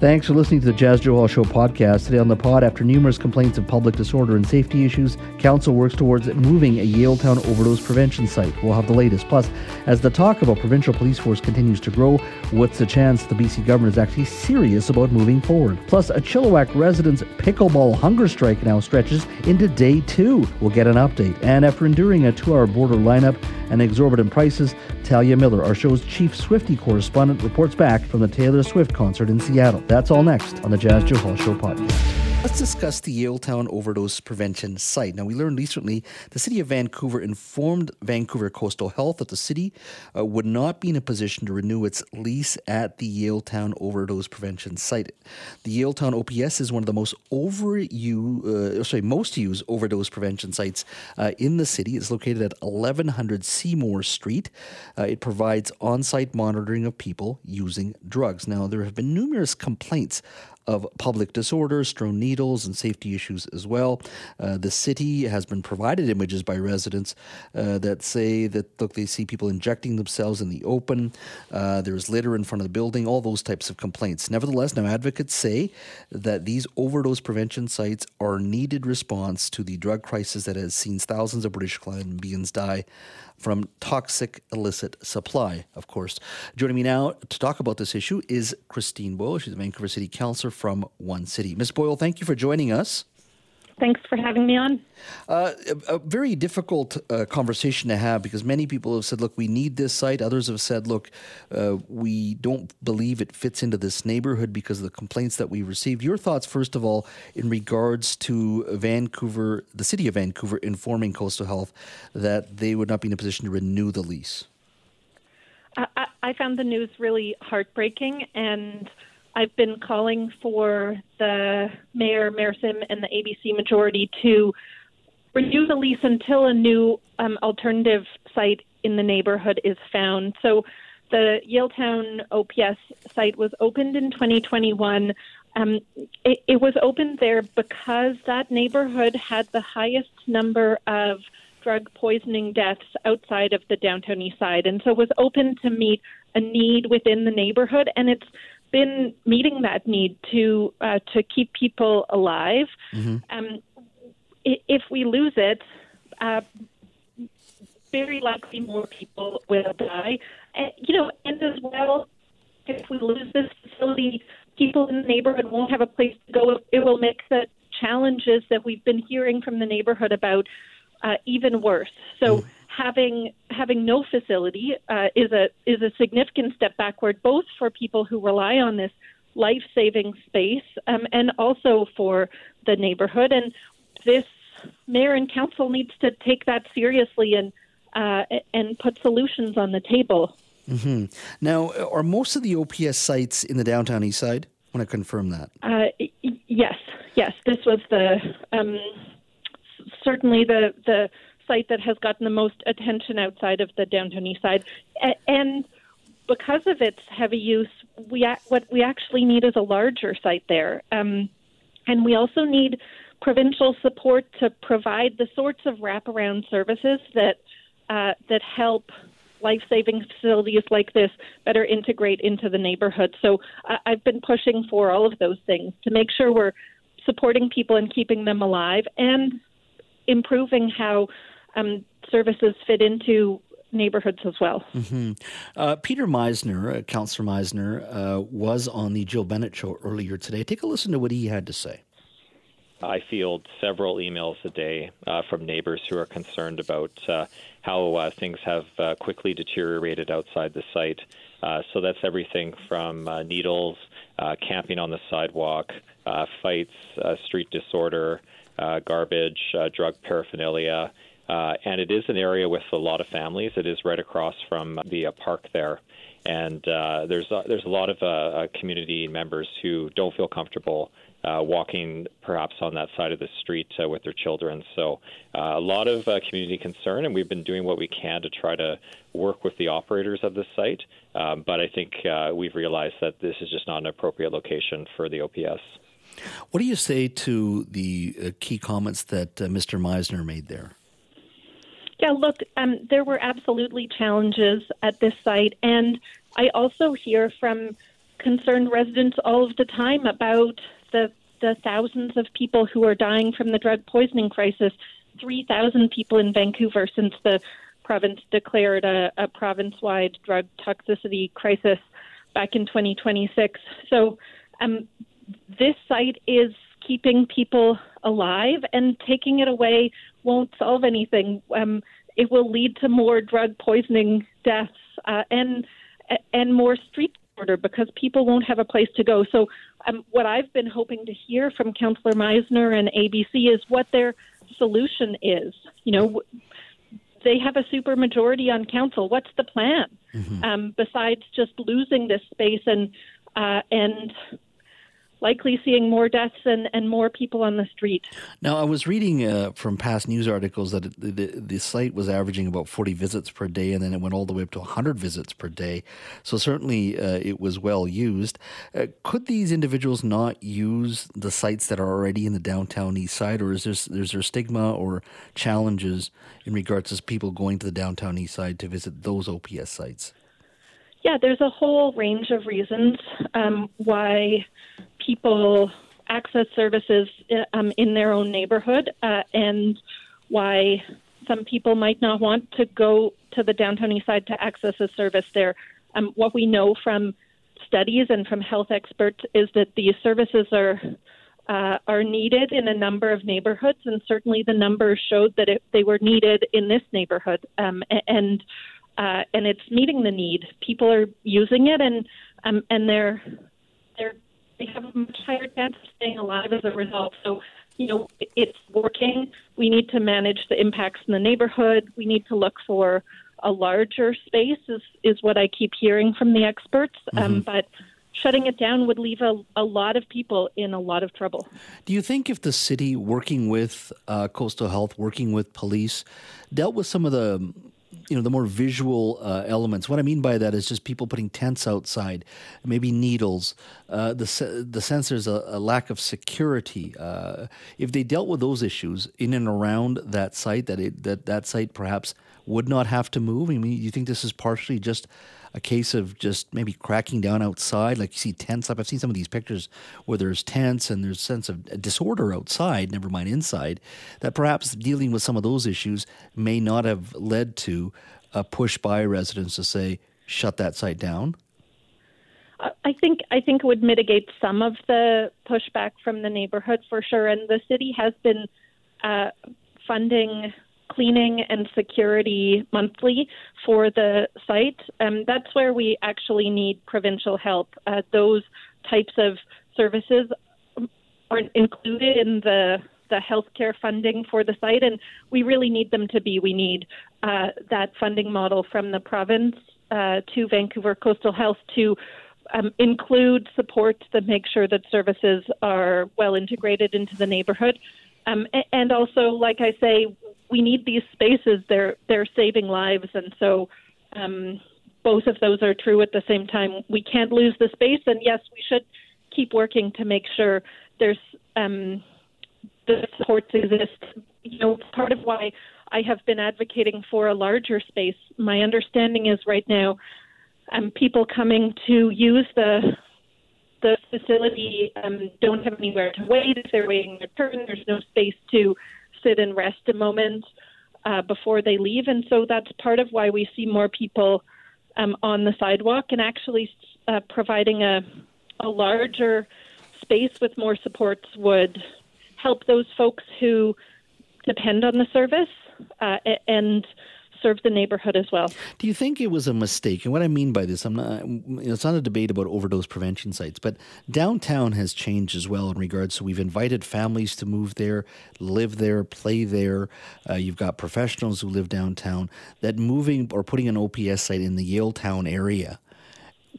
Thanks for listening to the Jas Johal Show podcast. Today on the pod, after numerous complaints of public disorder and safety issues, council works towards moving a Yaletown Overdose Prevention Site. We'll have the latest. Plus, as the talk about provincial police force continues to grow, what's the chance the BC government is actually serious about moving forward? Plus, a Chilliwack residents' pickleball hunger strike now stretches into day two. We'll get an update. And after enduring a two-hour border lineup and exorbitant prices, Talia Miller, our show's chief Swiftie correspondent, reports back from the Taylor Swift concert in Seattle. That's all next on the Jas Johal Show podcast. Let's discuss the Yaletown Overdose Prevention Site. Now, we learned recently the City of Vancouver informed Vancouver Coastal Health that the city would not be in a position to renew its lease at the Yaletown Overdose Prevention Site. The Yaletown OPS is one of the most most used overdose prevention sites in the city. It's located at 1100 Seymour Street. It provides on-site monitoring of people using drugs. Now, there have been numerous complaints of public disorder, strewn needles, and safety issues as well. The city has been provided images by residents that say that, look, they see people injecting themselves in the open. There's litter in front of the building, all those types of complaints. Nevertheless, now advocates say that these overdose prevention sites are a needed response to the drug crisis that has seen thousands of British Columbians die from toxic illicit supply, of course. Joining me now to talk about this issue is Christine Boyle. She's a Vancouver City Councillor from OneCity. Ms. Boyle, thank you for joining us. Thanks for having me on. A very difficult conversation to have, because many people have said, look, we need this site. Others have said, look, we don't believe it fits into this neighborhood because of the complaints that we received. Your thoughts, first of all, in regards to Vancouver, the City of Vancouver informing Coastal Health that they would not be in a position to renew the lease. I found the news really heartbreaking, and I've been calling for the mayor, Mayor Sim, and the ABC majority to renew the lease until a new alternative site in the neighborhood is found. So the Yaletown OPS site was opened in 2021. It was opened there because that neighborhood had the highest number of drug poisoning deaths outside of the downtown east side. And so it was opened to meet a need within the neighborhood, and it's been meeting that need to keep people alive. Mm-hmm. If we lose it, very likely more people will die. And as well, if we lose this facility, people in the neighborhood won't have a place to go. It will make the challenges that we've been hearing from the neighborhood about even worse. So having no facility is a significant step backward, both for people who rely on this life-saving space and also for the neighborhood. And this mayor and council needs to take that seriously and put solutions on the table. Mm-hmm. Now, are most of the OPS sites in the downtown east side? I want to confirm that. Yes. This was the certainly the site that has gotten the most attention outside of the downtown east side. And because of its heavy use, what we actually need is a larger site there. And we also need provincial support to provide the sorts of wraparound services that help life-saving facilities like this better integrate into the neighborhood. So I've been pushing for all of those things to make sure we're supporting people and keeping them alive, and improving how services fit into neighborhoods as well. Mm-hmm. Peter Meiszner, Councillor Meiszner, was on the Jill Bennett Show earlier today. Take a listen to what he had to say. I field several emails a day from neighbors who are concerned about how things have quickly deteriorated outside the site. So that's everything from needles, camping on the sidewalk, fights, street disorder, garbage, drug paraphernalia, and it is an area with a lot of families. It is right across from the park there, And there's a lot of community members who don't feel comfortable walking perhaps on that side of the street with their children. So a lot of community concern, and we've been doing what we can to try to work with the operators of this site. But I think we've realized that this is just not an appropriate location for the OPS. What do you say to the key comments that Mr. Meiszner made there? Yeah, look, there were absolutely challenges at this site. And I also hear from concerned residents all of the time about the thousands of people who are dying from the drug poisoning crisis. 3,000 people in Vancouver since the province declared a province-wide drug toxicity crisis back in 2026. So this site is keeping people alive, and taking it away won't solve anything. It will lead to more drug poisoning deaths and more street disorder because people won't have a place to go. So what I've been hoping to hear from Councillor Meiszner and ABC is what their solution is. You know, they have a supermajority on council. What's the plan besides just losing this space and likely seeing more deaths and more people on the street? Now, I was reading from past news articles that the site was averaging about 40 visits per day, and then it went all the way up to 100 visits per day. So certainly it was well used. Could these individuals not use the sites that are already in the downtown east side, or is there stigma or challenges in regards to people going to the downtown east side to visit those OPS sites? Yeah, there's a whole range of reasons why people access services in their own neighborhood and why some people might not want to go to the downtown east side to access a service there. What we know from studies and from health experts is that these services are needed in a number of neighborhoods, and certainly the numbers showed that they were needed in this neighborhood. And it's meeting the need. People are using it, and they have a much higher chance of staying alive as a result. So, you know, it's working. We need to manage the impacts in the neighborhood. We need to look for a larger space is what I keep hearing from the experts. But shutting it down would leave a lot of people in a lot of trouble. Do you think if the city, working with Coastal Health, working with police, dealt with some of the more visual elements? What I mean by that is just people putting tents outside, maybe needles, the sense there's a lack of security. If they dealt with those issues in and around that site, that site perhaps would not have to move? I mean, you think this is partially just a case of just maybe cracking down outside? Like, you see tents up. I've seen some of these pictures where there's tents and there's a sense of disorder outside, never mind inside, that perhaps dealing with some of those issues may not have led to a push by residents to say, shut that site down? I think it would mitigate some of the pushback from the neighborhood for sure. And the city has been funding cleaning and security monthly for the site. That's where we actually need provincial help. Those types of services aren't included in the healthcare funding for the site, and we really need them to be. We need that funding model from the province to Vancouver Coastal Health to include supports that make sure that services are well integrated into the neighborhood. And also, like I say, we need these spaces. They're saving lives. And so both of those are true at the same time. We can't lose the space. And yes, we should keep working to make sure there's the supports exist. You know, part of why I have been advocating for a larger space, my understanding is right now people coming to use the facility don't have anywhere to wait. If they're waiting their turn, there's no space to sit and rest a moment before they leave. And so that's part of why we see more people on the sidewalk, and actually providing a larger space with more supports would help those folks who depend on the service and serve the neighborhood as well. Do you think it was a mistake? And what I mean by this, it's not a debate about overdose prevention sites, but downtown has changed as well in regards to, we've invited families to move there, live there, play there. You've got professionals who live downtown. That moving or putting an OPS site in the Yaletown area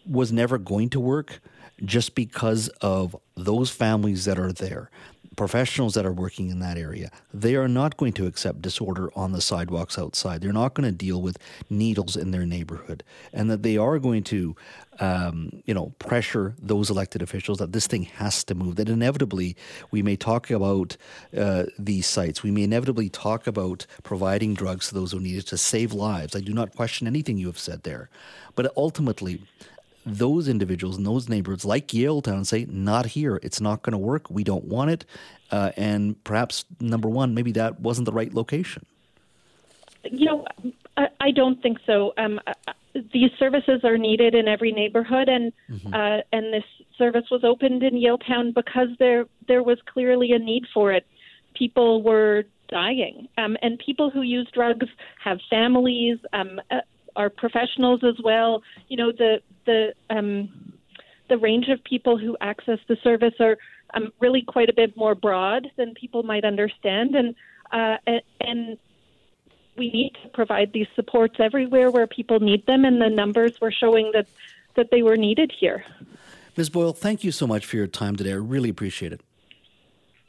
was never going to work just because of those families that are there, professionals that are working in that area. They are not going to accept disorder on the sidewalks outside. They're not going to deal with needles in their neighborhood, and that they are going to, pressure those elected officials that this thing has to move, that inevitably we may talk about these sites. We may inevitably talk about providing drugs to those who need it to save lives. I do not question anything you have said there, but ultimately those individuals in those neighborhoods, like Yaletown, say, not here. It's not going to work. We don't want it. And perhaps, number one, maybe that wasn't the right location. I don't think so. These services are needed in every neighborhood, and and this service was opened in Yaletown because there was clearly a need for it. People were dying, and people who use drugs have families, are professionals as well. The range of people who access the service are really quite a bit more broad than people might understand, and we need to provide these supports everywhere where people need them, and the numbers were showing that they were needed here. Ms. Boyle, thank you so much for your time today. I really appreciate it.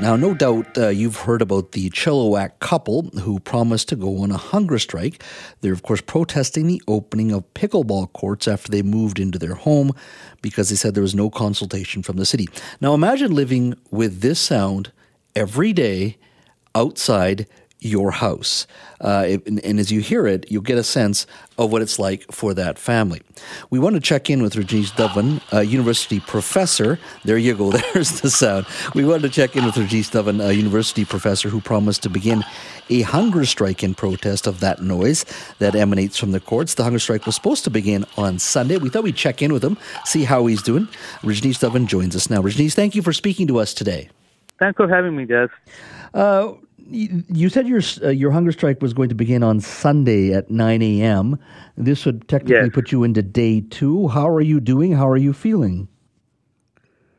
Now, no doubt you've heard about the Chilliwack couple who promised to go on a hunger strike. They're, of course, protesting the opening of pickleball courts after they moved into their home because they said there was no consultation from the city. Now, imagine living with this sound every day outside your house. And as you hear it, you'll get a sense of what it's like for that family. We want to check in with Rajnish Dhawan, a university professor. There you go. There's the sound. We wanted to check in with Rajnish Dhawan, a university professor who promised to begin a hunger strike in protest of that noise that emanates from the courts. The hunger strike was supposed to begin on Sunday. We thought we'd check in with him, see how he's doing. Rajnish Dhawan joins us now. Rajnish, thank you for speaking to us today. Thanks for having me, Jas. You said your hunger strike was going to begin on Sunday at 9 a.m. This would technically put you into day two. How are you doing? How are you feeling?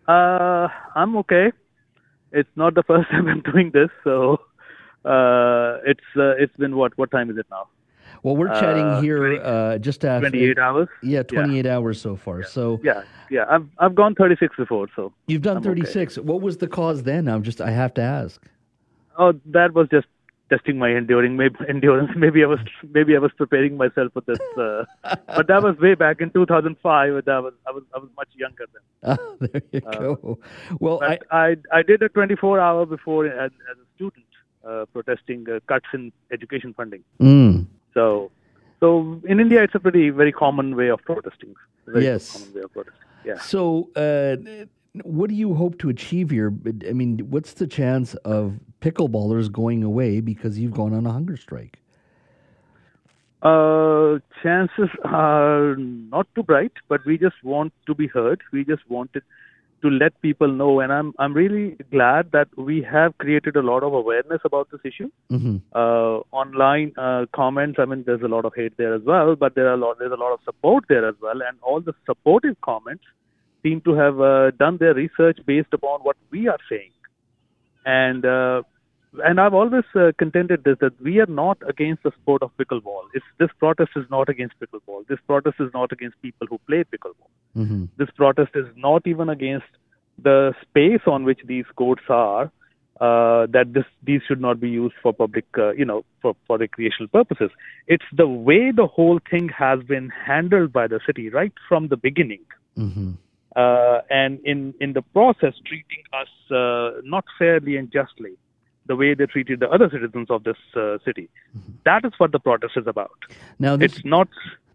I'm okay. It's not the first time I'm doing this, so it's been what? What time is it now? Well, we're chatting here just after 28 hours. Yeah, 28 hours so far. Yeah. So I've gone 36 before. So you've done 36. Okay. What was the cause then? I have to ask. Oh, that was just testing my endurance. Maybe I was preparing myself for this. But that was way back in 2005. I was much younger then. Ah, there you go. Well, I did a 24-hour before as a student, protesting cuts in education funding. Mm. So in India, it's a very common way of protesting. Yes. Common way of protesting. Yeah. So what do you hope to achieve here? I mean, what's the chance of pickleballers going away because you've gone on a hunger strike? Chances are not too bright, but we just want to be heard. We just wanted to let people know, and I'm really glad that we have created a lot of awareness about this issue. Mm-hmm. Online comments. I mean, there's a lot of hate there as well, but there's a lot of support there as well, and all the supportive comments seem to have done their research based upon what we are saying. And I've always contended this, that we are not against the sport of pickleball. This protest is not against pickleball. This protest is not against people who play pickleball. Mm-hmm. This protest is not even against the space on which these courts are, that these should not be used for public, for recreational purposes. It's the way the whole thing has been handled by the city right from the beginning. Mm-hmm. and in the process treating us not fairly and justly, the way they treated the other citizens of this city. Mm-hmm. That is what the protest is about. Now, it's not...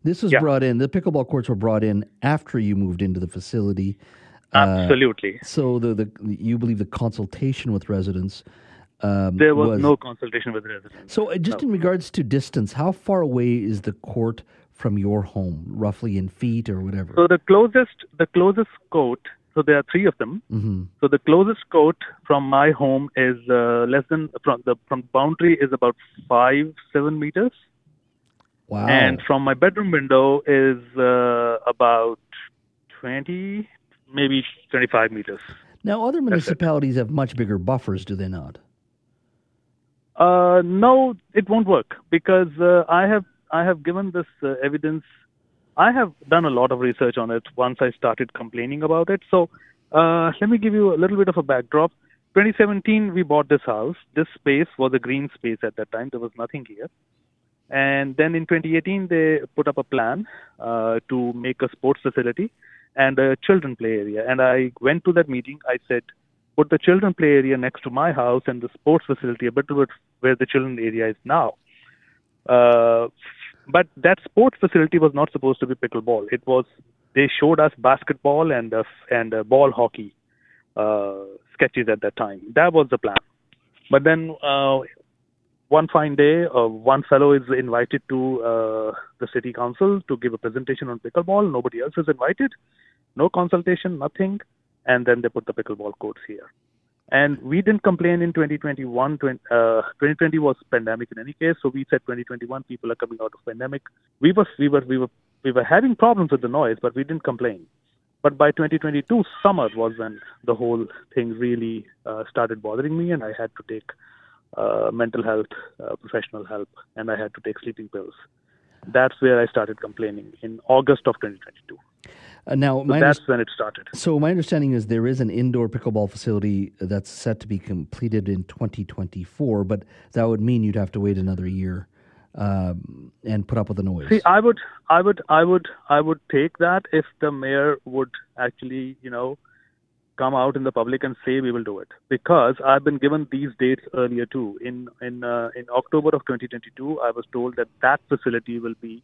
This was brought in, the pickleball courts were brought in after you moved into the facility. Absolutely. So you believe the consultation with residents... there was no consultation with residents. So just in regards to distance, how far away is the court from your home, roughly in feet or whatever? So the closest court, so there are three of them. Mm-hmm. So the closest court from my home is less than, from the boundary is about 7 meters. Wow. And from my bedroom window is about 20, maybe 25 meters. Now, other municipalities have much bigger buffers, do they not? No, it won't work because I have given this evidence. I have done a lot of research on it once I started complaining about it. So let me give you a little bit of a backdrop. 2017, we bought this house. This space was a green space at that time. There was nothing here. And then in 2018, they put up a plan to make a sports facility and a children play area. And I went to that meeting. I said, put the children play area next to my house and the sports facility a bit to where the children area is now. But that sports facility was not supposed to be pickleball. It was, they showed us basketball and ball hockey sketches at that time. That was the plan. But then one fine day, one fellow is invited to the city council to give a presentation on pickleball. Nobody else is invited. No consultation, nothing. And then they put the pickleball courts here. And we didn't complain in 2021. 2020 was pandemic in any case, so we said 2021 people are coming out of pandemic. We were having problems with the noise, but we didn't complain. But by 2022 summer was when the whole thing really started bothering me, and I had to take mental health, professional help, and I had to take sleeping pills. That's where I started complaining in August of 2022. That's when it started. So my understanding is there is an indoor pickleball facility that's set to be completed in 2024, but that would mean you'd have to wait another year and put up with the noise. See, I would take that if the mayor would actually, come out in the public and say we will do it, because I've been given these dates earlier too. In October of 2022, I was told that facility will be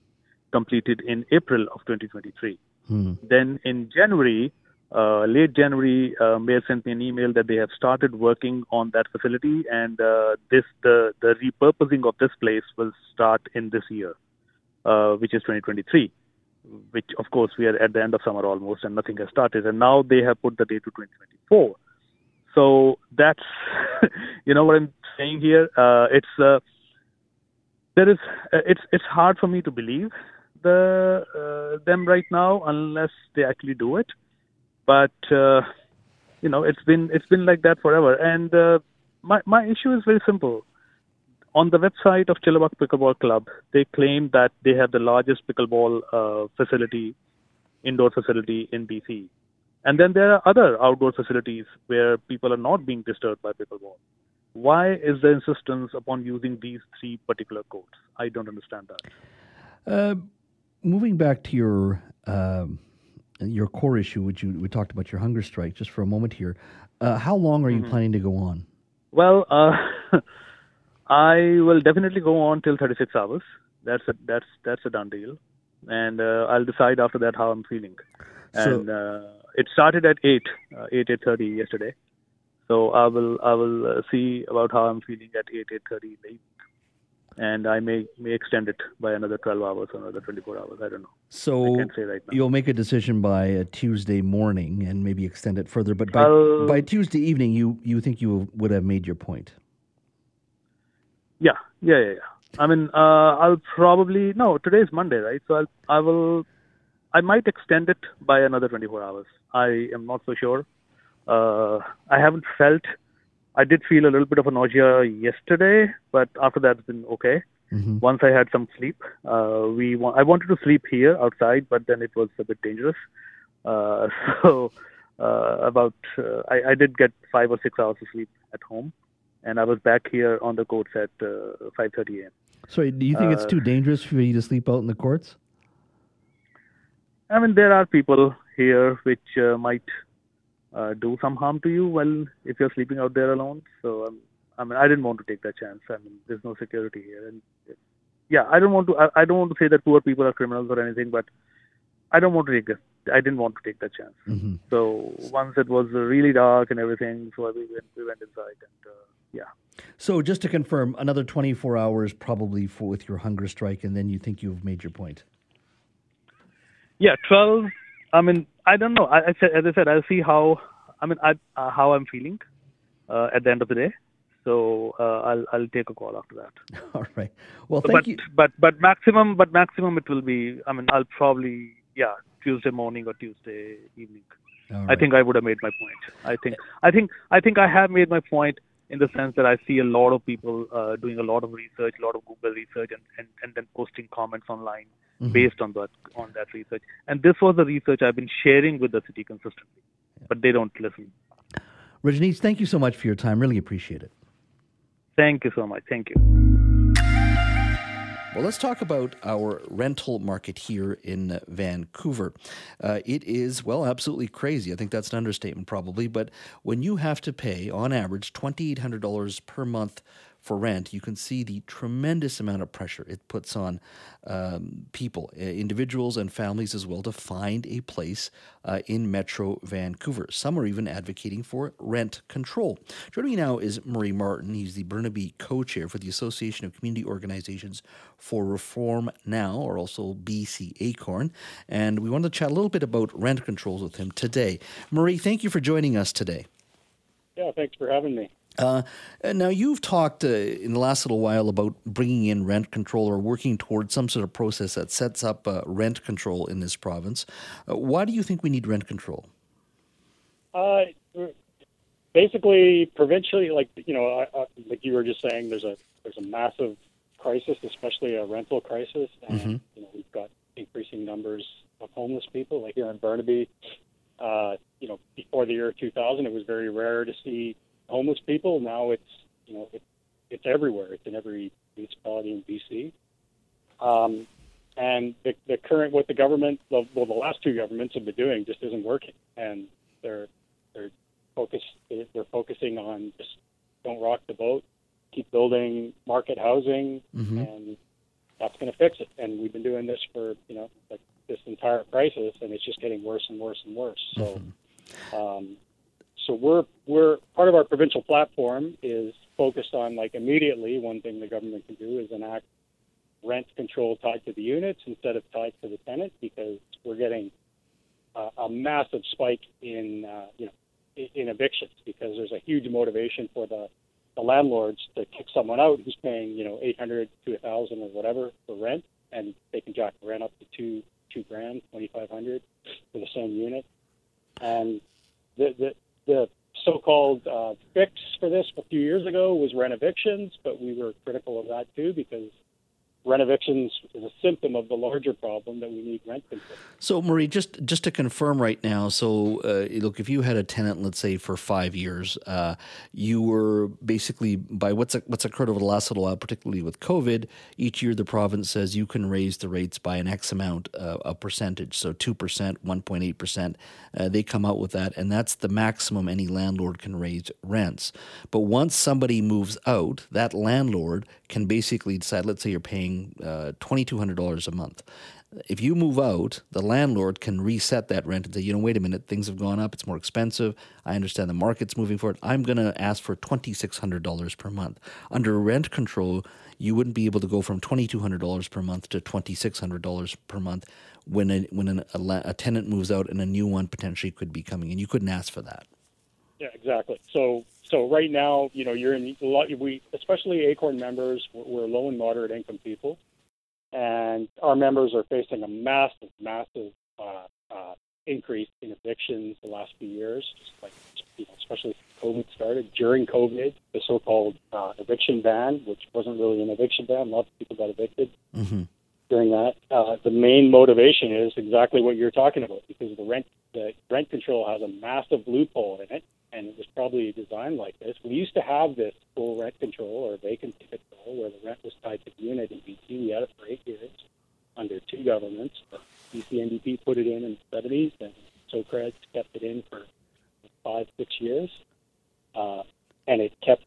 completed in April of 2023. Hmm. Then in January, late January, Mayor sent me an email that they have started working on that facility, and the repurposing of this place will start in this year, which is 2023. Which, of course, we are at the end of summer almost, and nothing has started. And now they have put the date to 2024. So that's, you know what I'm saying here? It's hard for me to believe them right now unless they actually do it. But it's been like that forever. And my issue is very simple. On the website of Chilliwack Pickleball Club, they claim that they have the largest pickleball indoor facility in BC. And then there are other outdoor facilities where people are not being disturbed by pickleball. Why is the insistence upon using these three particular courts? I don't understand that. Moving back to your core issue, which we talked about, your hunger strike, just for a moment here. How long are you planning to go on? Well, I will definitely go on till 36 hours. That's a done deal, and I'll decide after that how I'm feeling. And so, it started at 8:30 yesterday, so I will see about how I'm feeling at 8:30 in the evening, and I may extend it by another 12 hours or another 24 hours. I don't know. So I can't say right now. You'll make a decision by a Tuesday morning and maybe extend it further. But by Tuesday evening, you think you would have made your point. Yeah. I mean, today is Monday, right? So I might extend it by another 24 hours. I am not so sure. I did feel a little bit of a nausea yesterday, but after that it's been okay. Mm-hmm. Once I had some sleep, I wanted to sleep here outside, but then it was a bit dangerous. I did get 5 or 6 hours of sleep at home. And I was back here on the courts at 5:30 a.m. So do you think it's too dangerous for you to sleep out in the courts? I mean, there are people here which might do some harm to you while if you're sleeping out there alone. So I didn't want to take that chance. I mean, there's no security here, and yeah, I don't want to say that poor people are criminals or anything, but I didn't want to take that chance. Mm-hmm. So once it was really dark and everything, so we went inside and yeah. So just to confirm, another 24 hours probably with your hunger strike, and then you think you've made your point. Yeah, 12. I mean, I don't know. As I said, I'll see how I'm feeling at the end of the day. So I'll take a call after that. All right. Well, thank you. But maximum it will be. I mean, I'll probably Tuesday morning or Tuesday evening. All right. I think I would have made my point. I think I have made my point in the sense that I see a lot of people doing a lot of research, a lot of Google research, and then posting comments online based on that research. And this was the research I've been sharing with the city consistently, but they don't listen. Rajnish, thank you so much for your time. Really appreciate it. Thank you so much. Thank you. Well, let's talk about our rental market here in Vancouver. It is, absolutely crazy. I think that's an understatement probably. But when you have to pay, on average, $2,800 per month for rent, you can see the tremendous amount of pressure it puts on people, individuals and families as well, to find a place in Metro Vancouver. Some are even advocating for rent control. Joining me now is Murray Martin. He's the Burnaby co-chair for the Association of Community Organizations for Reform Now, or also BC ACORN. And we wanted to chat a little bit about rent controls with him today. Murray, thank you for joining us today. Yeah, thanks for having me. Now, you've talked in the last little while about bringing in rent control or working towards some sort of process that sets up rent control in this province. Why do you think we need rent control? Basically, provincially, like you were just saying, there's a massive crisis, especially a rental crisis, and we've got increasing numbers of homeless people. Like here in Burnaby, before the year 2000, it was very rare to see homeless people. Now it's everywhere. It's in every municipality in BC. And the current, what the last two governments have been doing just isn't working. And they're focusing on just don't rock the boat, keep building market housing, and that's going to fix it. And we've been doing this for, this entire crisis, and it's just getting worse and worse and worse. So, So we're part of our provincial platform is focused on, like, immediately one thing the government can do is enact rent control tied to the units instead of tied to the tenant, because we're getting a massive spike in evictions, because there's a huge motivation for the landlords to kick someone out who's paying $800 to $1,000 or whatever for rent, and they can jack the rent up to $2,000, $2,500 for the same unit, and the so-called fix for this a few years ago was rent evictions, but we were critical of that too, because rent evictions is a symptom of the larger problem that we need rent control. So, Marie, just to confirm right now, so look, if you had a tenant, let's say, for 5 years, you were basically, by what's occurred over the last little while, particularly with COVID, each year the province says you can raise the rates by an X amount, a percentage, so 2%, 1.8%. They come out with that, and that's the maximum any landlord can raise rents. But once somebody moves out, that landlord can basically decide, let's say you're paying $2,200 a month. If you move out, the landlord can reset that rent and say, wait a minute, things have gone up, it's more expensive, I understand the market's moving forward, I'm going to ask for $2,600 per month. Under rent control, you wouldn't be able to go from $2,200 per month to $2,600 per month when a tenant moves out and a new one potentially could be coming in. You couldn't ask for that. Yeah, exactly. So right now, you're in a lot. We, especially ACORN members, we're low and moderate income people, and our members are facing a massive increase in evictions the last few years. Especially since COVID started. During COVID, the so-called eviction ban, which wasn't really an eviction ban, lots of people got evicted during that. The main motivation is exactly what you're talking about, because the rent control has a massive loophole in it, and it was probably designed like this. We used to have this full rent control or vacancy control where the rent was tied to the unit in BC. We had it for 8 years under two governments. The BC NDP put it in the 70s, and so Greg's kept it in for 5-6 years, and it kept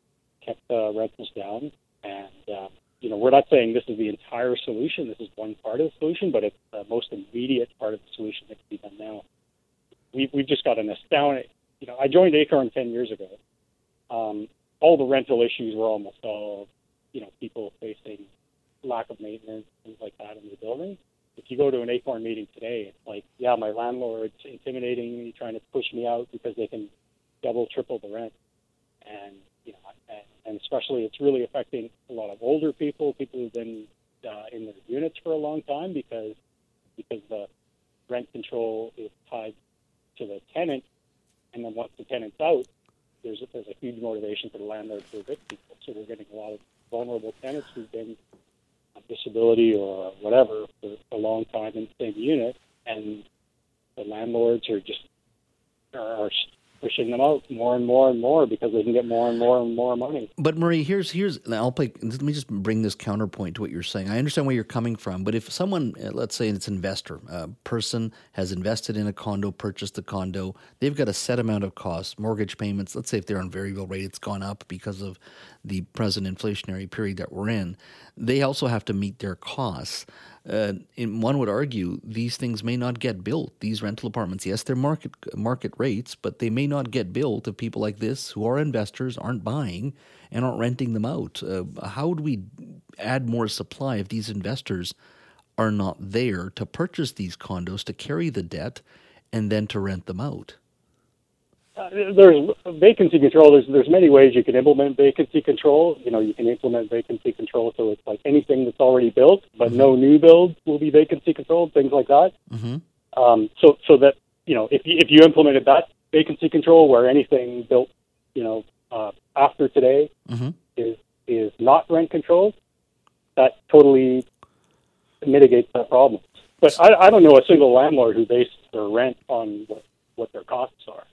the rentals down. And we're not saying this is the entire solution. This is one part of the solution, but it's the most immediate part of the solution that can be done now. We've just got an astounding. I joined Acorn 10 years ago. All the rental issues were almost solved. People facing lack of maintenance, things like that in the building. If you go to an Acorn meeting today, it's like, yeah, my landlord's intimidating me, trying to push me out because they can double, triple the rent. And, and especially it's really affecting a lot of older people, people who've been in their units for a long time because the rent control is tied to the tenant. And then once the tenant's out, there's a huge motivation for the landlord to evict people. So we're getting a lot of vulnerable tenants who've been on disability or whatever for a long time in the same unit, and the landlords are just are pushing them out more and more and more because they can get more and more and more money. But Murray, let me just bring this counterpoint to what you're saying. I understand where you're coming from, but if someone, let's say it's an investor, a person has invested in a condo, purchased the condo, they've got a set amount of costs, mortgage payments. Let's say if they're on variable rate, it's gone up because of the present inflationary period that we're in. They also have to meet their costs. And one would argue these things may not get built, these rental apartments. Yes, they're market rates, but they may not get built if people like this who are investors aren't buying and aren't renting them out. How do we add more supply if these investors are not there to purchase these condos, to carry the debt, and then to rent them out? There's vacancy control. There's many ways you can implement vacancy control. You can implement vacancy control so it's like anything that's already built, but mm-hmm. no new builds will be vacancy controlled, things like that. Mm-hmm. So that if you implemented that vacancy control where anything built after today mm-hmm. is not rent controlled, that totally mitigates that problem. But I don't know a single landlord who based their rent on what their costs are.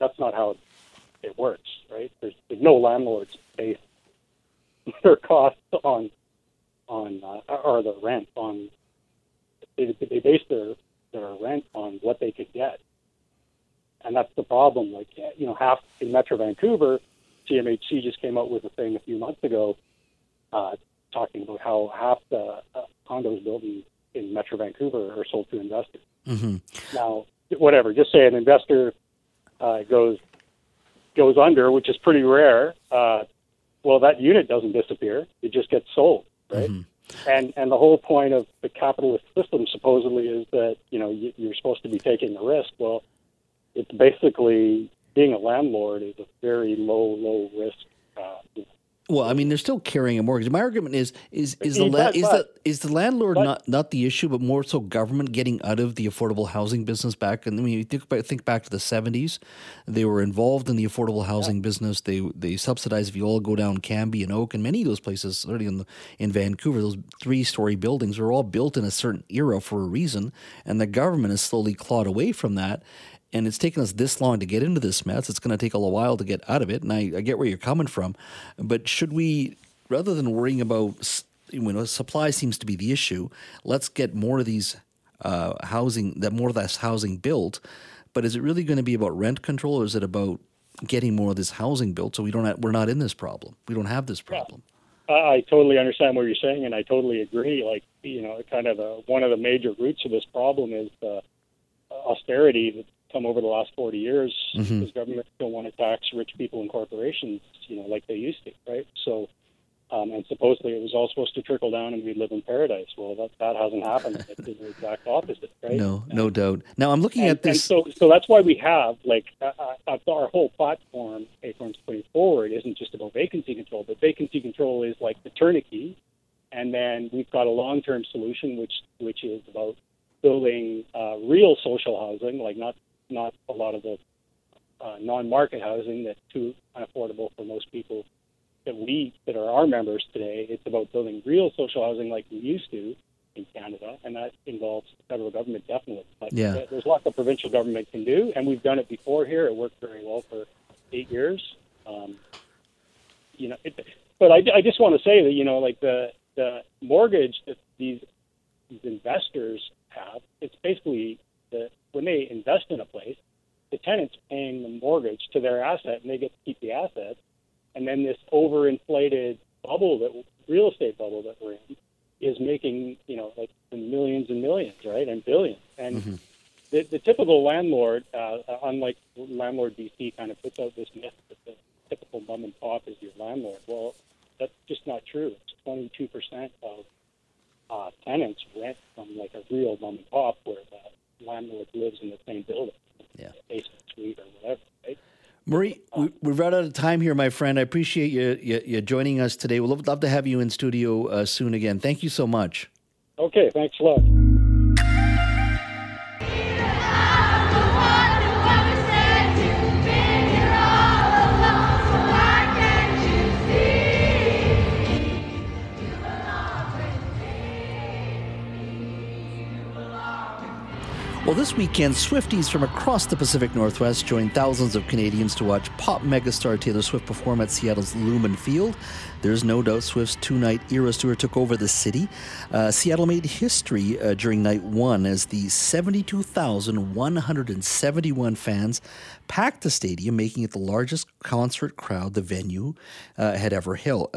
That's not how it works, right? There's no landlords base their costs on the rent on. They base their rent on what they could get, and that's the problem. Like half in Metro Vancouver, CMHC just came out with a thing a few months ago, talking about how half the condos built in Metro Vancouver are sold to investors. Mm-hmm. Now, whatever, just say an investor. Goes under, which is pretty rare. Well, that unit doesn't disappear; it just gets sold, right? Mm-hmm. And the whole point of the capitalist system supposedly is that you're supposed to be taking the risk. Well, it's basically being a landlord is a very low risk. Well, I mean, they're still carrying a mortgage. My argument is the landlord not the issue, but more so government getting out of the affordable housing business back. And I mean, think back to the 70s, they were involved in the affordable housing business. They subsidized Viola, go down Cambie and Oak, and many of those places, certainly in Vancouver, those 3-story buildings were all built in a certain era for a reason, and the government has slowly clawed away from that. And it's taken us this long to get into this mess. It's going to take a little while to get out of it. And I get where you're coming from. But should we, rather than worrying about supply seems to be the issue, let's get more of these housing built. But is it really going to be about rent control, or is it about getting more of this housing built so we're not in this problem? We don't have this problem. Yeah. I totally understand what you're saying, and I totally agree. Kind of one of the major roots of this problem is austerity that's come over the last 40 years mm-hmm. because governments don't want to tax rich people and corporations, like they used to, right? So, and supposedly it was all supposed to trickle down and we'd live in paradise. Well, that hasn't happened. It's the exact opposite, right? No doubt. Now I'm looking at this. And so that's why we have, our whole platform, Acorn's putting forward, isn't just about vacancy control, but vacancy control is like the tourniquet. And then we've got a long-term solution, which is about building real social housing, like not a lot of the non-market housing that's too unaffordable for most people that are our members today. It's about building real social housing like we used to in Canada, and that involves the federal government definitely. But there's lots of provincial government can do, and we've done it before here. It worked very well for 8 years. But I just want to say that the mortgage that these investors have, it's basically the when they invest in a place, the tenant's paying the mortgage to their asset, and they get to keep the asset. And then this overinflated bubble, that real estate bubble that we're in, is making, you know, like millions and millions, right, and billions. And mm-hmm. the typical landlord, unlike Landlord BC, kind of puts out this myth that the typical mom and pop is your landlord. Well, that's just not true. It's 22% of tenants rent from like a real mom and pop where the landlord lives in the same building, yeah, basement suite or whatever, right? Murray, we've run out of time here, my friend. I appreciate you joining us today. We'll love to have you in studio soon again. Thank you so much. Okay, thanks a lot. Well, this weekend, Swifties from across the Pacific Northwest joined thousands of Canadians to watch pop megastar Taylor Swift perform at Seattle's Lumen Field. There's no doubt Swift's two-night Eras Tour took over the city. Seattle made history during night one as the 72,171 fans packed the stadium, making it the largest concert crowd the venue had ever held.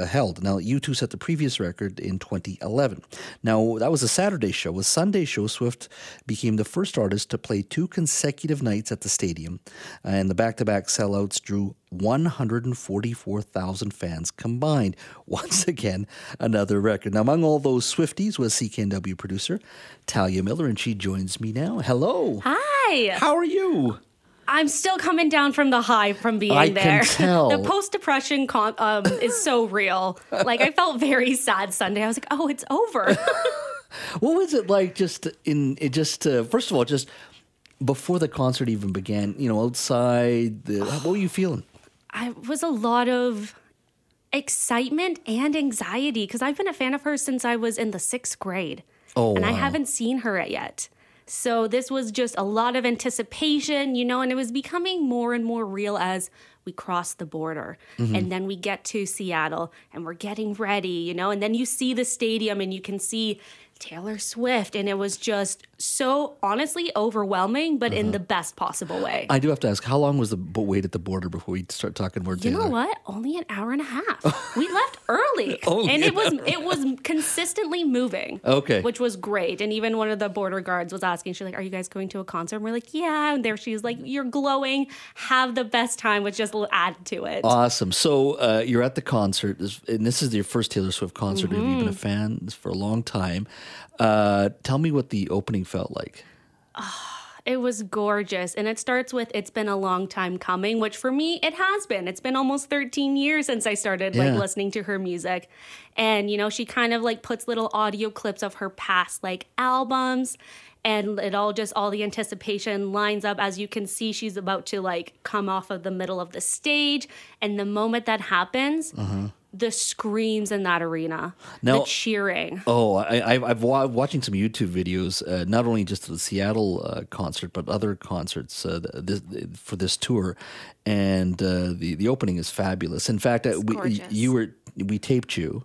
Now, U2 set the previous record in 2011. Now, that was a Saturday show. A Sunday show, Swift became the first artist to play two consecutive nights at the stadium, and the back-to-back sellouts drew 144,000 fans combined. Once again, another record. Now, among all those Swifties was CKNW producer Talia Miller, and she joins me now. Hello. Hi. How are you? I'm still coming down from the high from being there. I can tell. The post-depression is so real. Like, I felt very sad Sunday. I was like, oh, it's over. What was it like first of all, just before the concert even began, you know, outside, what were you feeling? I was a lot of excitement and anxiety because I've been a fan of her since I was in the 6th grade. Oh, and wow. I haven't seen her yet. So this was just a lot of anticipation, you know, and it was becoming more and more real as we cross the border, mm-hmm. and then we get to Seattle and we're getting ready, you know, and then you see the stadium and you can see Taylor Swift, and it was just so honestly overwhelming, but in the best possible way. I do have to ask, how long was the wait at the border before we start talking more Taylor? You know what? Only an hour and a half. We left early, and it was consistently moving, okay, which was great. And even one of the border guards was asking, she's like, "Are you guys going to a concert?" And we're like, "Yeah." And there she's like, "You're glowing. Have the best time," which just add to it. Awesome. So you're at the concert, and this is your first Taylor Swift concert. Mm-hmm. You've been a fan for a long time. Tell me what the opening felt like. Oh, it was gorgeous. And it starts with, "It's been a long time coming," which for me, it has been. It's been almost 13 years since I started listening to her music. And, you know, she kind of like puts little audio clips of her past like albums, and it all the anticipation lines up. As you can see, she's about to like come off of the middle of the stage. And the moment that happens, the screams in that arena, now, the cheering. Oh, I've watching some YouTube videos, not only just the Seattle concert, but other concerts for this tour, and the opening is fabulous. In fact, we taped you,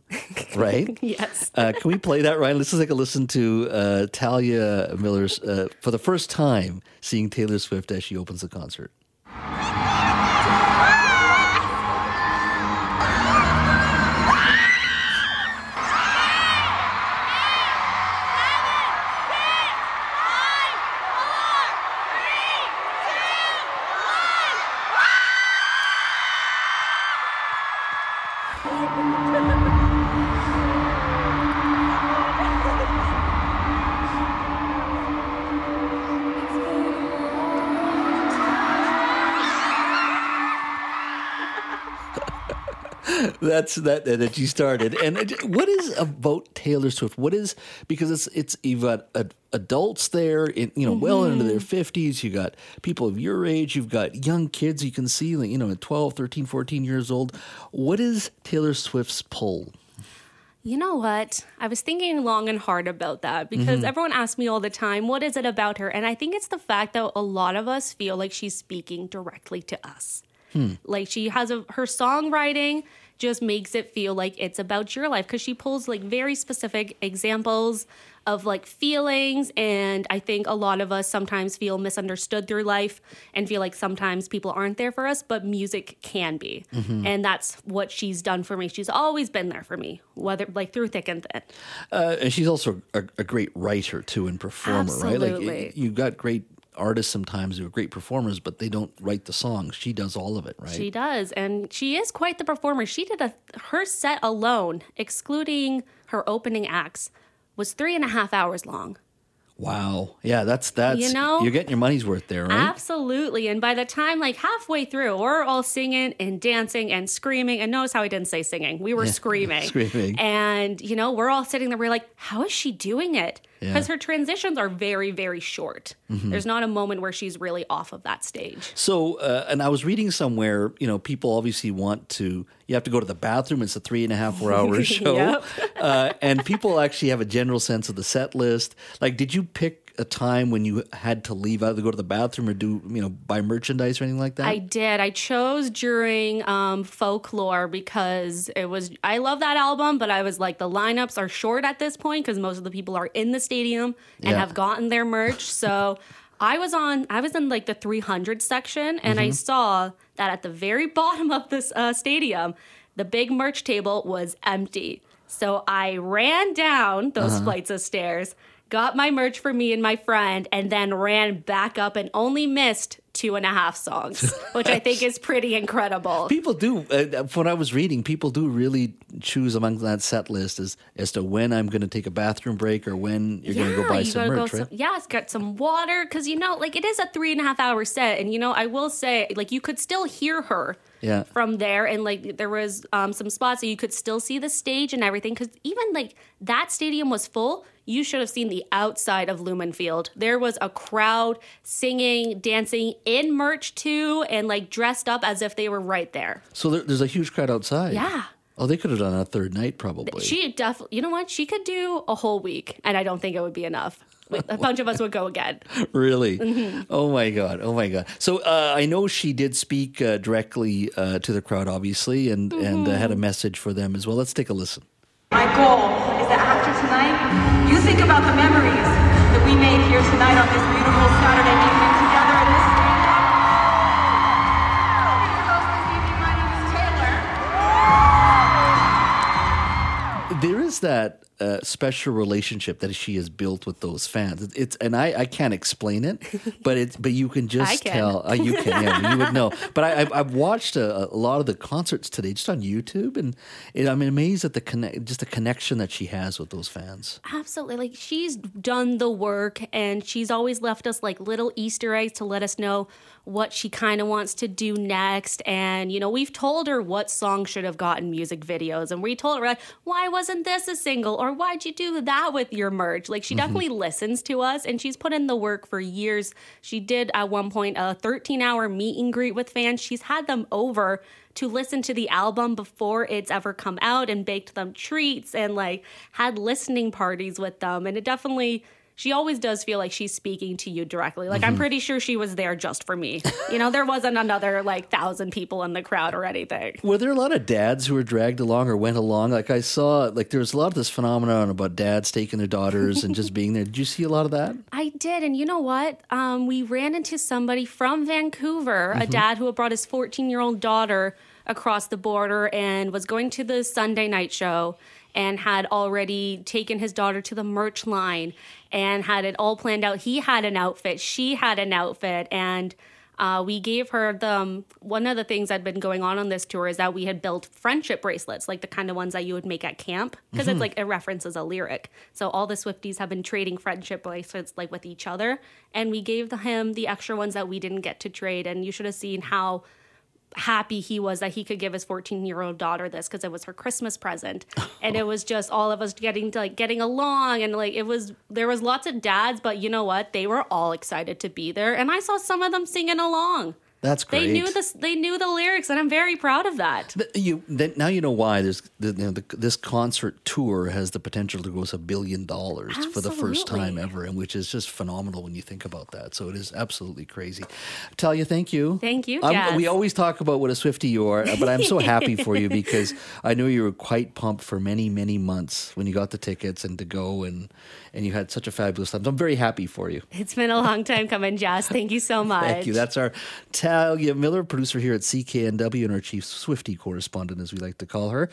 right? Yes. Can we play that, Ryan? Let's take a listen to Talia Miller's for the first time seeing Taylor Swift as she opens the concert. That's that you started. And what is about Taylor Swift? What is, because it's you've got adults there, well into their 50s. You got people of your age. You've got young kids. You can see, like, you know, at 12, 13, 14 years old. What is Taylor Swift's pull? You know what? I was thinking long and hard about that because everyone asks me all the time, what is it about her? And I think it's the fact that a lot of us feel like she's speaking directly to us. Like she has her songwriting just makes it feel like it's about your life, because she pulls like very specific examples of like feelings. And I think a lot of us sometimes feel misunderstood through life and feel like sometimes people aren't there for us, but music can be. Mm-hmm. And that's what she's done for me. She's always been there for me, whether like through thick and thin. And she's also a great writer too, and performer. Absolutely. Right? Like you've got great artists sometimes who are great performers, but they don't write the songs. She does all of it, right? She does. And she is quite the performer. She did her set alone, excluding her opening acts, was 3.5 hours long. Wow. Yeah, that's you're getting your money's worth there, right? Absolutely. And by the time like halfway through, we're all singing and dancing and screaming. And notice how I didn't say singing. We were screaming. Screaming. And, we're all sitting there. We're like, how is she doing it? Because her transitions are very, very short. Mm-hmm. There's not a moment where she's really off of that stage. So, and I was reading somewhere, people obviously you have to go to the bathroom. It's a 3.5 hour show. Yep. And people actually have a general sense of the set list. Like, did you pick a time when you had to leave, either go to the bathroom or do, buy merchandise or anything like that? I did. I chose during Folklore because I love that album, but I was like, the lineups are short at this point because most of the people are in the stadium and have gotten their merch. So I was in like the 300 section, and I saw that at the very bottom of this stadium, the big merch table was empty. So I ran down those flights of stairs, got my merch for me and my friend, and then ran back up and only missed 2.5 songs, which I think is pretty incredible. People do, when I was reading, people do really choose among that set list as to when I'm going to take a bathroom break or when you're going to go buy some merch, right? Get some water, because, it is a 3.5 hour set, and, I will say, you could still hear her from there, and, there was some spots that you could still see the stage and everything, because even, that stadium was full. You should have seen the outside of Lumen Field. There was a crowd singing, dancing in merch too, and dressed up as if they were right there. So there's a huge crowd outside. Yeah. Oh, they could have done a third night probably. She definitely, she could do a whole week, and I don't think it would be enough. A bunch of us would go again. Really? Mm-hmm. Oh, my God. So I know she did speak directly to the crowd, obviously, and had a message for them as well. Let's take a listen. My goal is that after tonight, you think about the memories that we made here tonight on this beautiful Saturday evening together in this stadium. For those this evening, my name is Taylor. There is that special relationship that she has built with those fans. I can't explain it, but you can just tell. You can, you would know. But I've watched a lot of the concerts today just on YouTube, and I'm amazed at the connection that she has with those fans. Absolutely, she's done the work, and she's always left us little Easter eggs to let us know what she kind of wants to do next. And we've told her what song should have gotten music videos, and we told her why wasn't this a single, or why'd you do that with your merch? She definitely listens to us, and she's put in the work for years. She did at one point a 13-hour meet and greet with fans. She's had them over to listen to the album before it's ever come out, and baked them treats, and had listening parties with them. And it definitely, she always does feel like she's speaking to you directly. I'm pretty sure she was there just for me. There wasn't another 1,000 people in the crowd or anything. Were there a lot of dads who were dragged along or went along? I saw, there was a lot of this phenomenon about dads taking their daughters and just being there. Did you see a lot of that? I did. And you know what? We ran into somebody from Vancouver, a dad who had brought his 14-year-old daughter across the border and was going to the Sunday night show, and had already taken his daughter to the merch line and had it all planned out. He had an outfit. She had an outfit. And we gave her one of the things that had been going on this tour is that we had built friendship bracelets, the kind of ones that you would make at camp, because it's it references a lyric. So all the Swifties have been trading friendship bracelets with each other. And we gave him the extra ones that we didn't get to trade. And you should have seen how happy he was that he could give his 14-year-old daughter this, because it was her Christmas present. And it was just all of us getting along, and there was lots of dads, but you know what, they were all excited to be there, and I saw some of them singing along. That's great. They knew this. They knew the lyrics, and I'm very proud of that. Now you know why this concert tour has the potential to gross $1 billion for the first time ever, and which is just phenomenal when you think about that. So it is absolutely crazy. Talia, thank you. Thank you. We always talk about what a Swiftie you are, but I'm so happy for you because I know you were quite pumped for many, many months when you got the tickets and to go, and you had such a fabulous time. So I'm very happy for you. It's been a long time coming, Jas. Thank you so much. Thank you. That's our Talia Miller, producer here at CKNW, and our chief Swiftie correspondent, as we like to call her.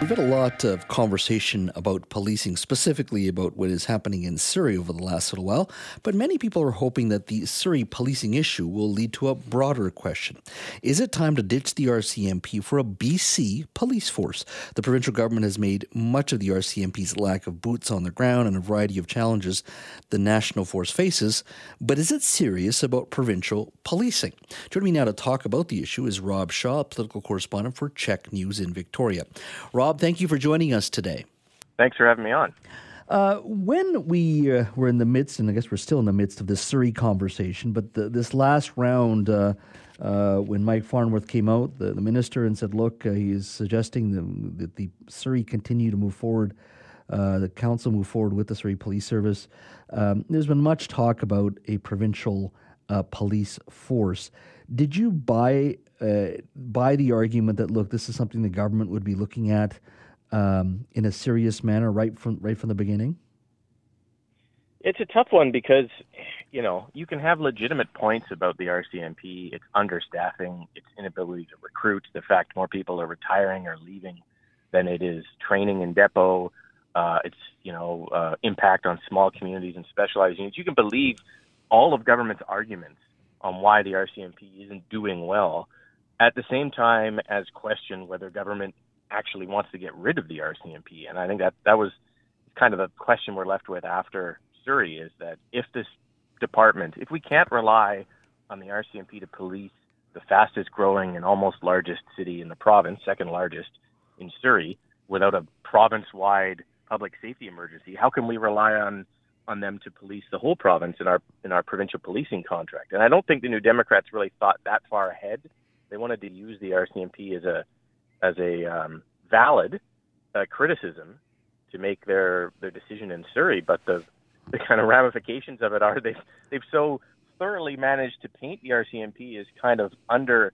We've had a lot of conversation about policing, specifically about what is happening in Surrey over the last little while, but many people are hoping that the Surrey policing issue will lead to a broader question. Is it time to ditch the RCMP for a BC police force? The provincial government has made much of the RCMP's lack of boots on the ground and a variety of challenges the national force faces, but is it serious about provincial policing? Joining me now to talk about the issue is Rob Shaw, political correspondent for CHEK News in Victoria. Rob, thank you for joining us today. Thanks for having me on. When we were in the midst, and I guess we're still in the midst of this Surrey conversation, but this last round, when Mike Farnworth came out, the minister, and said, look, he's suggesting that the Surrey continue to move forward, the council move forward with the Surrey Police Service, there's been much talk about a provincial police force. Did you buy the argument that, look, this is something the government would be looking at in a serious manner right from the beginning? It's a tough one because, you know, you can have legitimate points about the RCMP, its understaffing, its inability to recruit, the fact more people are retiring or leaving than it is training in depot, its, you know, impact on small communities and specialized units. You can believe all of government's arguments on why the RCMP isn't doing well, at the same time as question whether government actually wants to get rid of the RCMP. And I think that was kind of the question we're left with after Surrey, is that if this department, if we can't rely on the RCMP to police the fastest growing and almost largest city in the province, second largest in Surrey, without a province-wide public safety emergency, how can we rely on them to police the whole province in our provincial policing contract? And I don't think the New Democrats really thought that far ahead. They wanted to use the RCMP as a valid criticism to make their decision in Surrey, but the kind of ramifications of it are they've so thoroughly managed to paint the RCMP as kind of under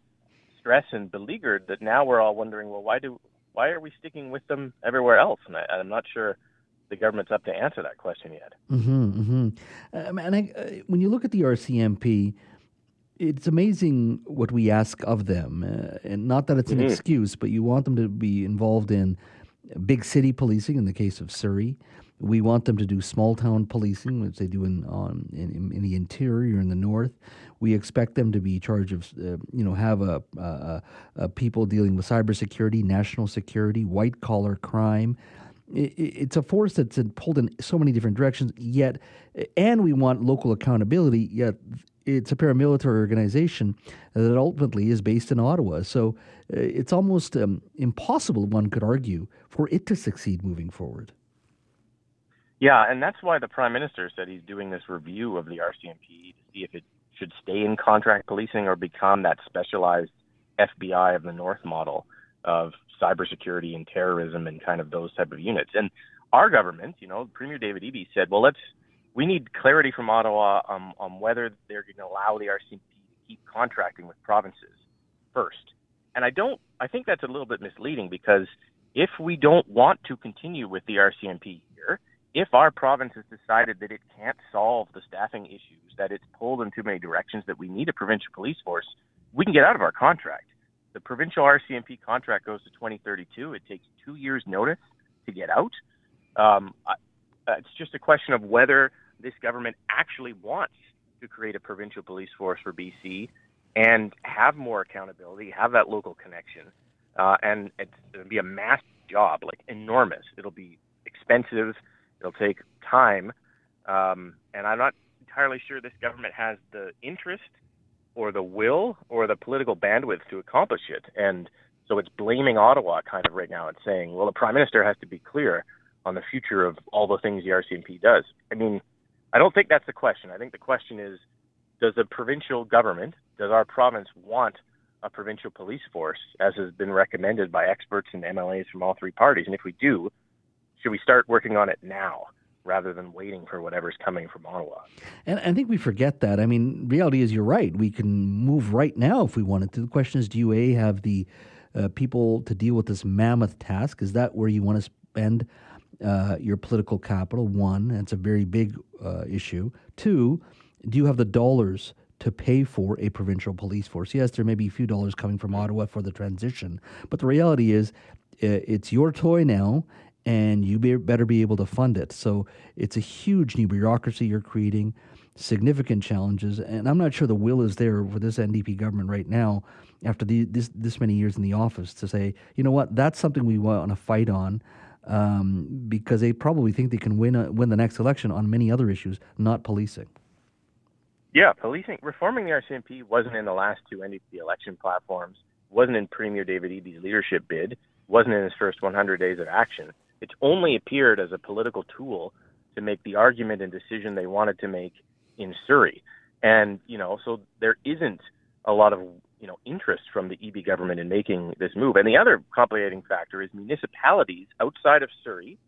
stress and beleaguered that now we're all wondering, well, why are we sticking with them everywhere else? And I'm not sure the government's up to answer that question yet. And when you look at the RCMP, it's amazing what we ask of them. And not that it's an excuse, but you want them to be involved in big city policing in the case of Surrey. We want them to do small town policing, which they do in the interior, in the north. We expect them to be in charge of, have a people dealing with cybersecurity, national security, white collar crime. It's a force that's pulled in so many different directions, yet, and we want local accountability, yet it's a paramilitary organization that ultimately is based in Ottawa. So it's almost impossible, one could argue, for it to succeed moving forward. Yeah, and that's why the Prime Minister said he's doing this review of the RCMP to see if it should stay in contract policing or become that specialized FBI of the North model of cybersecurity and terrorism and kind of those type of units. And our government, you know, Premier David Eby said, well, we need clarity from Ottawa on whether they're going to allow the RCMP to keep contracting with provinces first. And I think that's a little bit misleading, because if we don't want to continue with the RCMP here, if our province has decided that it can't solve the staffing issues, that it's pulled in too many directions, that we need a provincial police force, we can get out of our contract. The provincial RCMP contract goes to 2032. It takes 2 years' notice to get out. It's just a question of whether this government actually wants to create a provincial police force for BC and have more accountability, have that local connection. And it'll be a massive job, like enormous. It'll be expensive. It'll take time. And I'm not entirely sure this government has the interest or the will or the political bandwidth to accomplish it. And so it's blaming Ottawa kind of right now. It's saying, well, the Prime Minister has to be clear on the future of all the things the RCMP does. I mean, I don't think that's the question. I think the question is, does the provincial government, does our province want a provincial police force, as has been recommended by experts and MLAs from all three parties? And if we do, should we start working on it now, rather than waiting for whatever's coming from Ottawa? And I think we forget that. I mean, reality is, you're right. We can move right now if we wanted to. The question is, do you, A, have the people to deal with this mammoth task? Is that where you want to spend your political capital? One, that's a very big issue. Two, do you have the dollars to pay for a provincial police force? Yes, there may be a few dollars coming from Ottawa for the transition, but the reality is it's your toy now, and you better be able to fund it. So it's a huge new bureaucracy you're creating, significant challenges, and I'm not sure the will is there for this NDP government right now, after this many years in the office, to say, you know what, that's something we want to fight on, because they probably think they can win the next election on many other issues, not policing. Yeah, policing, reforming the RCMP wasn't in the last two NDP election platforms, wasn't in Premier David Eby's leadership bid, wasn't in his first 100 days of action. It's only appeared as a political tool to make the argument and decision they wanted to make in Surrey. And, you know, so there isn't a lot of, you know, interest from the Eby government in making this move. And the other complicating factor is municipalities outside of Surrey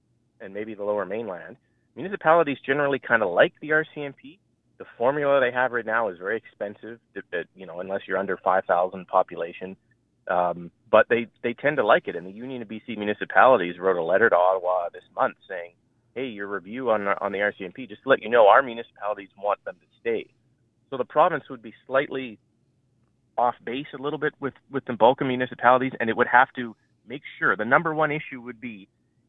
and maybe the Lower Mainland, municipalities generally kind of like the RCMP. The formula they have right now is very expensive, you know, unless you're under 5,000 population. But they tend to like it. And the Union of BC Municipalities wrote a letter to Ottawa this month saying, hey, your review on the RCMP, just to let you know, our municipalities want them to stay. So the province would be slightly off base a little bit with the bulk of municipalities, and it would have to make sure. The number one issue would be,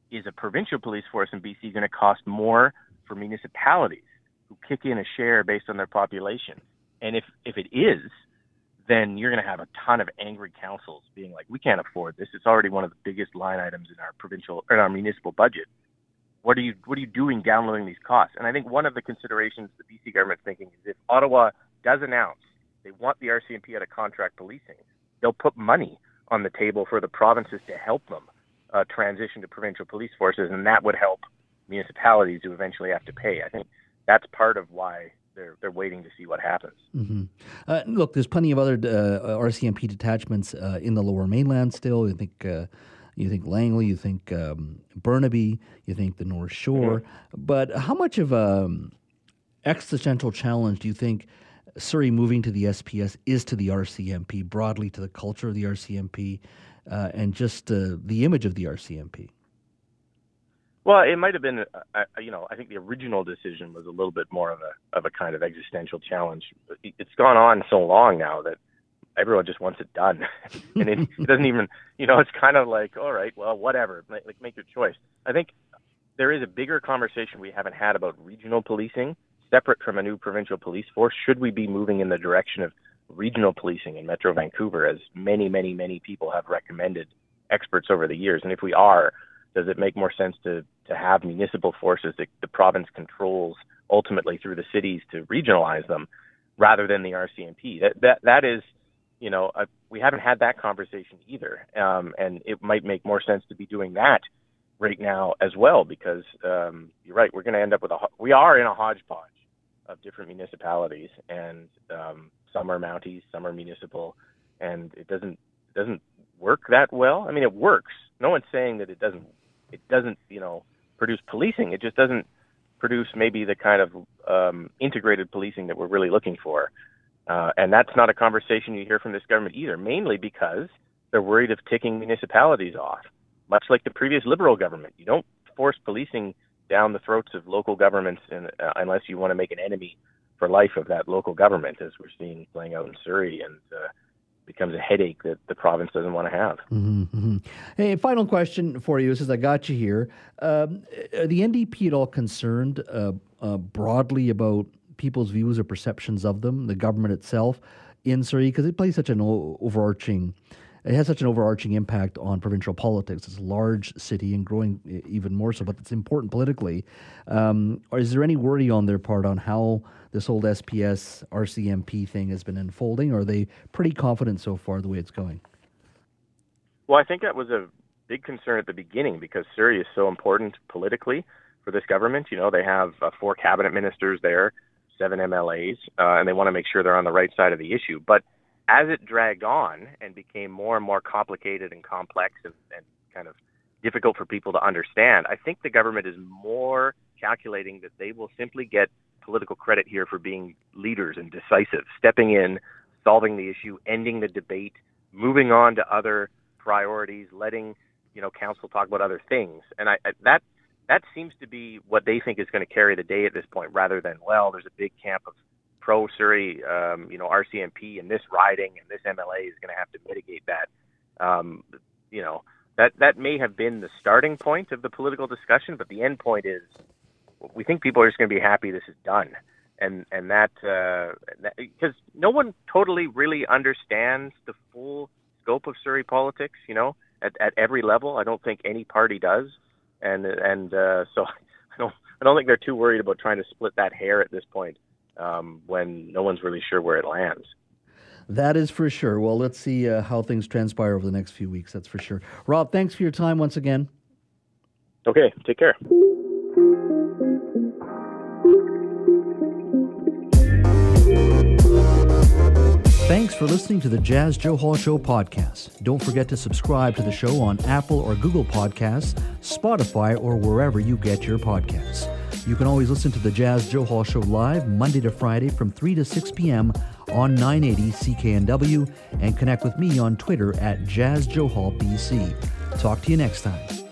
is a provincial police force in BC going to cost more for municipalities who kick in a share based on their population? And if it is, then you're going to have a ton of angry councils being like, we can't afford this. It's already one of the biggest line items in our provincial or in our municipal budget. What are you doing downloading these costs? And I think one of the considerations the BC government's thinking is, if Ottawa does announce they want the RCMP out of contract policing, they'll put money on the table for the provinces to help them transition to provincial police forces, and that would help municipalities who eventually have to pay. I think that's part of why they're waiting to see what happens. Mm-hmm. Look, there's plenty of other RCMP detachments in the Lower Mainland still. You think Langley, you think Burnaby, you think the North Shore. Mm-hmm. But how much of an existential challenge do you think Surrey moving to the SPS is to the RCMP, broadly to the culture of the RCMP, and just the image of the RCMP? Well, it might have been, you know, I think the original decision was a little bit more of a kind of existential challenge. It's gone on so long now that everyone just wants it done, and it doesn't even, you know, it's kind of like, all right, well, whatever, like make your choice. I think there is a bigger conversation we haven't had about regional policing, separate from a new provincial police force. Should we be moving in the direction of regional policing in Metro Vancouver, as many, many, many people have recommended, experts over the years? And if we are, does it make more sense to have municipal forces that the province controls ultimately through the cities to regionalize them, rather than the RCMP? That is, you know, we haven't had that conversation either. And it might make more sense to be doing that right now as well, because you're right, we're going to end up with we are in a hodgepodge of different municipalities, and some are Mounties, some are municipal, and it doesn't work that well. I mean, it works. No one's saying that it doesn't, you know, produce policing. It just doesn't produce maybe the kind of integrated policing that we're really looking for. And that's not a conversation you hear from this government either, mainly because they're worried of ticking municipalities off, much like the previous Liberal government. You don't force policing down the throats of local governments unless you want to make an enemy for life of that local government, as we're seeing playing out in Surrey, and becomes a headache that the province doesn't want to have. Mm-hmm, mm-hmm. Hey, final question for you, since I got you here. Are the NDP at all concerned broadly about people's views or perceptions of them, the government itself in Surrey? Because it plays such an it has such an overarching impact on provincial politics. It's a large city and growing even more so, but it's important politically. Or is there any worry on their part on how this old SPS, RCMP thing has been unfolding, or are they pretty confident so far the way it's going? Well, I think that was a big concern at the beginning, because Surrey is so important politically for this government. You know, they have 4 cabinet ministers there. seven MLAs, and they want to make sure they're on the right side of the issue. But as it dragged on and became more and more complicated and complex and kind of difficult for people to understand, I think the government is more calculating that they will simply get political credit here for being leaders and decisive, stepping in, solving the issue, ending the debate, moving on to other priorities, letting, you know, council talk about other things. And that seems to be what they think is going to carry the day at this point, rather than, well, there's a big camp of pro-Surrey, RCMP and this riding and this MLA is going to have to mitigate that. That may have been the starting point of the political discussion, but the end point is we think people are just going to be happy this is done. And that, because no one totally really understands the full scope of Surrey politics, you know, at every level. I don't think any party does. So I don't think they're too worried about trying to split that hair at this point, when no one's really sure where it lands. That is for sure. Well, let's see how things transpire over the next few weeks. That's for sure. Rob, thanks for your time once again. Okay, take care. Thanks for listening to the Jas Johal Show podcast. Don't forget to subscribe to the show on Apple or Google Podcasts, Spotify, or wherever you get your podcasts. You can always listen to the Jas Johal Show live Monday to Friday from 3 to 6 p.m. on 980 CKNW, and connect with me on Twitter at JazJohalBC. Talk to you next time.